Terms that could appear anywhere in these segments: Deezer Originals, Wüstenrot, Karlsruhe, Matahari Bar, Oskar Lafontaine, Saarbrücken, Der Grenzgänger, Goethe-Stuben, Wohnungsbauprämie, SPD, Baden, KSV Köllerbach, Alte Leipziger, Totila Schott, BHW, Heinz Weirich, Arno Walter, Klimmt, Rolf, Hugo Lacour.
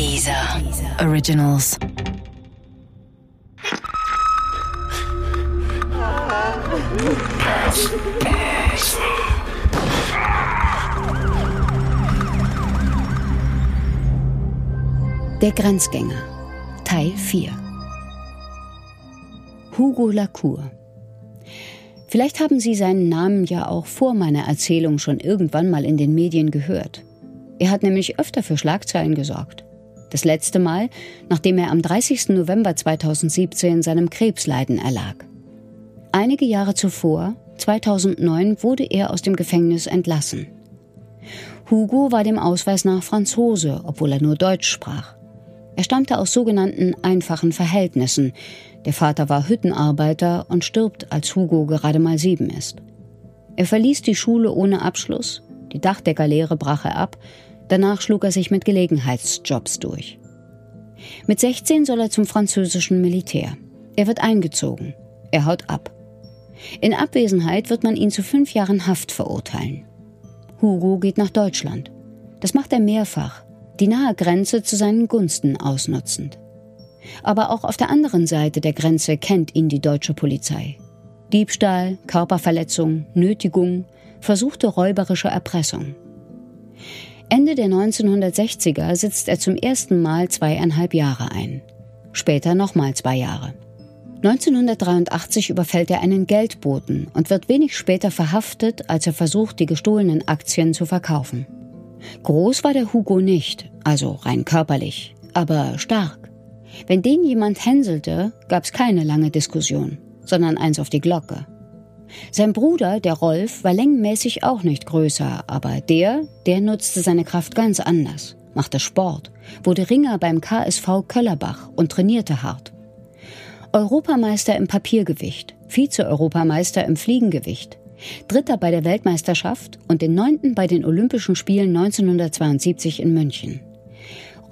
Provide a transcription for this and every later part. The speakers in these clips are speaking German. Deezer Originals. Der Grenzgänger, Teil 4. Hugo Lacour. Vielleicht haben Sie seinen Namen ja auch vor meiner Erzählung schon irgendwann mal in den Medien gehört. Er hat nämlich öfter für Schlagzeilen gesorgt. Das letzte Mal, nachdem er am 30. November 2017 seinem Krebsleiden erlag. Einige Jahre zuvor, 2009, wurde er aus dem Gefängnis entlassen. Hugo war dem Ausweis nach Franzose, obwohl er nur Deutsch sprach. Er stammte aus sogenannten einfachen Verhältnissen. Der Vater war Hüttenarbeiter und stirbt, als Hugo gerade mal 7 ist. Er verließ die Schule ohne Abschluss, die Dachdeckerlehre brach er ab, danach schlug er sich mit Gelegenheitsjobs durch. Mit 16 soll er zum französischen Militär. Er wird eingezogen. Er haut ab. In Abwesenheit wird man ihn zu 5 Jahren Haft verurteilen. Hugo geht nach Deutschland. Das macht er mehrfach, die nahe Grenze zu seinen Gunsten ausnutzend. Aber auch auf der anderen Seite der Grenze kennt ihn die deutsche Polizei. Diebstahl, Körperverletzung, Nötigung, versuchte räuberische Erpressung. Ende der 1960er sitzt er zum ersten Mal 2,5 Jahre ein. Später nochmal 2 Jahre. 1983 überfällt er einen Geldboten und wird wenig später verhaftet, als er versucht, die gestohlenen Aktien zu verkaufen. Groß war der Hugo nicht, also rein körperlich, aber stark. Wenn den jemand hänselte, gab's keine lange Diskussion, sondern eins auf die Glocke. Sein Bruder, der Rolf, war längenmäßig auch nicht größer, aber der nutzte seine Kraft ganz anders, machte Sport, wurde Ringer beim KSV Köllerbach und trainierte hart. Europameister im Papiergewicht, Vize-Europameister im Fliegengewicht, Dritter bei der Weltmeisterschaft und den 9. bei den Olympischen Spielen 1972 in München.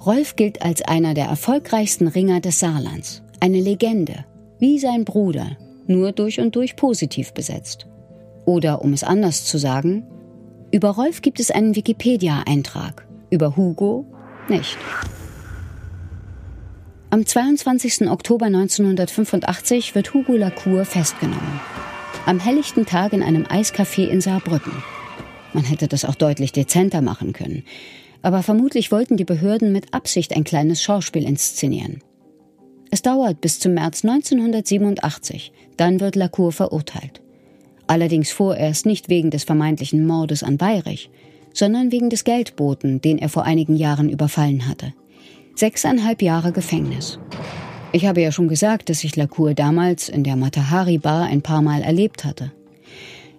Rolf gilt als einer der erfolgreichsten Ringer des Saarlands, eine Legende, wie sein Bruder, nur durch und durch positiv besetzt. Oder, um es anders zu sagen, über Rolf gibt es einen Wikipedia-Eintrag, über Hugo nicht. Am 22. Oktober 1985 wird Hugo Lacour festgenommen. Am helllichten Tag in einem Eiscafé in Saarbrücken. Man hätte das auch deutlich dezenter machen können. Aber vermutlich wollten die Behörden mit Absicht ein kleines Schauspiel inszenieren. Es dauert bis zum März 1987, dann wird Lacour verurteilt. Allerdings vorerst nicht wegen des vermeintlichen Mordes an Weirich, sondern wegen des Geldboten, den er vor einigen Jahren überfallen hatte. 6,5 Jahre Gefängnis. Ich habe ja schon gesagt, dass ich Lacour damals in der Matahari Bar ein paar Mal erlebt hatte.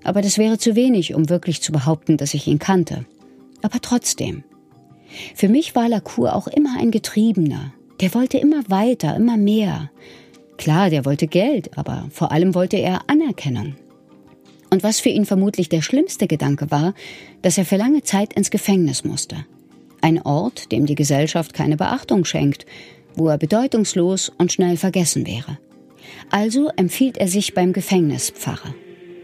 Aber das wäre zu wenig, um wirklich zu behaupten, dass ich ihn kannte. Aber trotzdem. Für mich war Lacour auch immer ein Getriebener. Der wollte immer weiter, immer mehr. Klar, der wollte Geld, aber vor allem wollte er Anerkennung. Und was für ihn vermutlich der schlimmste Gedanke war, dass er für lange Zeit ins Gefängnis musste. Ein Ort, dem die Gesellschaft keine Beachtung schenkt, wo er bedeutungslos und schnell vergessen wäre. Also empfiehlt er sich beim Gefängnispfarrer.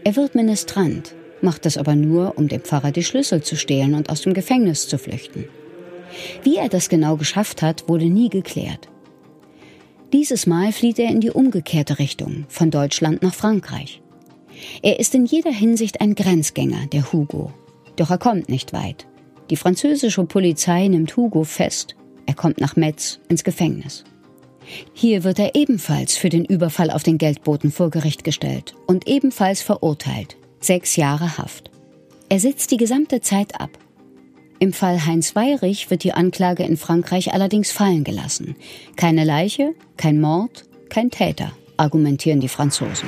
Er wird Ministrant, macht das aber nur, um dem Pfarrer die Schlüssel zu stehlen und aus dem Gefängnis zu flüchten. Wie er das genau geschafft hat, wurde nie geklärt. Dieses Mal flieht er in die umgekehrte Richtung, von Deutschland nach Frankreich. Er ist in jeder Hinsicht ein Grenzgänger, der Hugo. Doch er kommt nicht weit. Die französische Polizei nimmt Hugo fest. Er kommt nach Metz ins Gefängnis. Hier wird er ebenfalls für den Überfall auf den Geldboten vor Gericht gestellt und ebenfalls verurteilt. 6 Jahre Haft. Er sitzt die gesamte Zeit ab. Im Fall Heinz Weirich wird die Anklage in Frankreich allerdings fallen gelassen. Keine Leiche, kein Mord, kein Täter, argumentieren die Franzosen.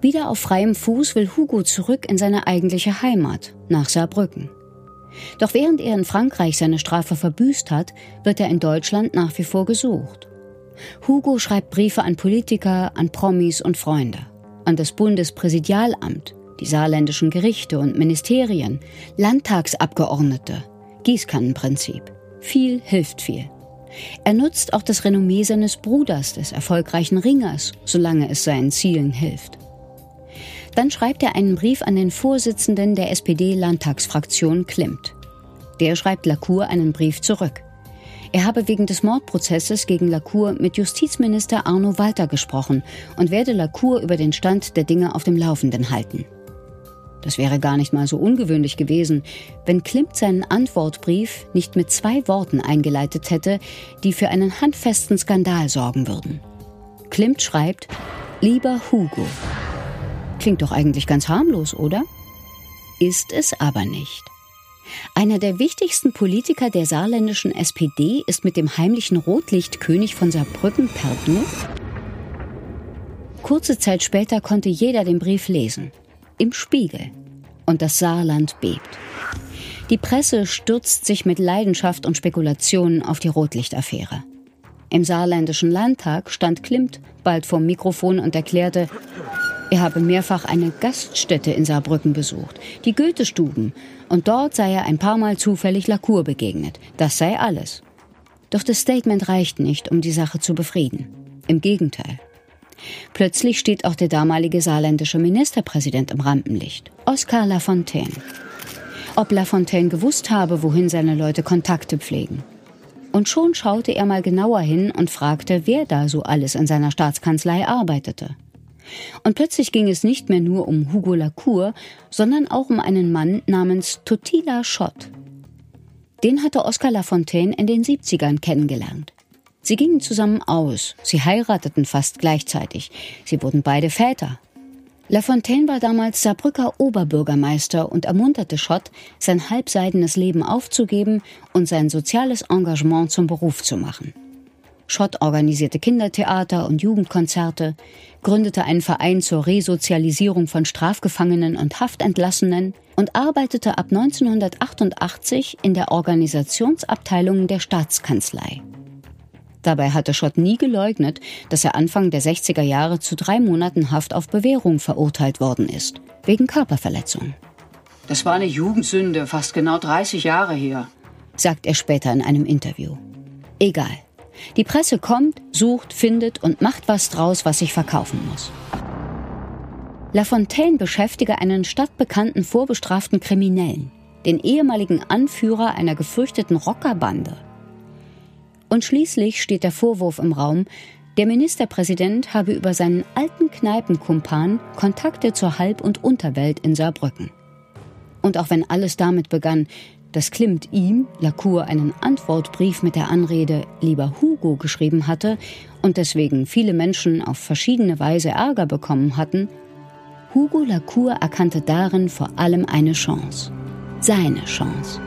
Wieder auf freiem Fuß will Hugo zurück in seine eigentliche Heimat, nach Saarbrücken. Doch während er in Frankreich seine Strafe verbüßt hat, wird er in Deutschland nach wie vor gesucht. Hugo schreibt Briefe an Politiker, an Promis und Freunde, an das Bundespräsidialamt, die saarländischen Gerichte und Ministerien, Landtagsabgeordnete, Gießkannenprinzip. Viel hilft viel. Er nutzt auch das Renommee seines Bruders, des erfolgreichen Ringers, solange es seinen Zielen hilft. Dann schreibt er einen Brief an den Vorsitzenden der SPD-Landtagsfraktion Klimmt. Der schreibt Lacour einen Brief zurück. Er habe wegen des Mordprozesses gegen Lacour mit Justizminister Arno Walter gesprochen und werde Lacour über den Stand der Dinge auf dem Laufenden halten. Das wäre gar nicht mal so ungewöhnlich gewesen, wenn Klimmt seinen Antwortbrief nicht mit 2 Worten eingeleitet hätte, die für einen handfesten Skandal sorgen würden. Klimmt schreibt: Lieber Hugo. Klingt doch eigentlich ganz harmlos, oder? Ist es aber nicht. Einer der wichtigsten Politiker der saarländischen SPD ist mit dem heimlichen Rotlichtkönig von Saarbrücken partner. Kurze Zeit später konnte jeder den Brief lesen. Im Spiegel. Und das Saarland bebt. Die Presse stürzt sich mit Leidenschaft und Spekulationen auf die Rotlichtaffäre. Im saarländischen Landtag stand Klimmt bald vorm Mikrofon und erklärte, er habe mehrfach eine Gaststätte in Saarbrücken besucht, die Goethe-Stuben, und dort sei er ein paar Mal zufällig Lacour begegnet. Das sei alles. Doch das Statement reicht nicht, um die Sache zu befrieden. Im Gegenteil. Plötzlich steht auch der damalige saarländische Ministerpräsident im Rampenlicht, Oskar Lafontaine. Ob Lafontaine gewusst habe, wohin seine Leute Kontakte pflegen? Und schon schaute er mal genauer hin und fragte, wer da so alles in seiner Staatskanzlei arbeitete. Und plötzlich ging es nicht mehr nur um Hugo Lacour, sondern auch um einen Mann namens Totila Schott. Den hatte Oskar Lafontaine in den 70ern kennengelernt. Sie gingen zusammen aus, sie heirateten fast gleichzeitig, sie wurden beide Väter. Lafontaine war damals Saarbrücker Oberbürgermeister und ermunterte Schott, sein halbseidenes Leben aufzugeben und sein soziales Engagement zum Beruf zu machen. Schott organisierte Kindertheater und Jugendkonzerte, gründete einen Verein zur Resozialisierung von Strafgefangenen und Haftentlassenen und arbeitete ab 1988 in der Organisationsabteilung der Staatskanzlei. Dabei hatte Schott nie geleugnet, dass er Anfang der 60er Jahre zu 3 Monaten Haft auf Bewährung verurteilt worden ist, wegen Körperverletzung. Das war eine Jugendsünde, fast genau 30 Jahre her, sagt er später in einem Interview. Egal. Die Presse kommt, sucht, findet und macht was draus, was sich verkaufen muss. Lafontaine beschäftige einen stadtbekannten vorbestraften Kriminellen, den ehemaligen Anführer einer gefürchteten Rockerbande. Und schließlich steht der Vorwurf im Raum, der Ministerpräsident habe über seinen alten Kneipenkumpan Kontakte zur Halb- und Unterwelt in Saarbrücken. Und auch wenn alles damit begann, dass Klimmt ihm, Lacour, einen Antwortbrief mit der Anrede Lieber Hugo geschrieben hatte und deswegen viele Menschen auf verschiedene Weise Ärger bekommen hatten, Hugo Lacour erkannte darin vor allem eine Chance. Seine Chance.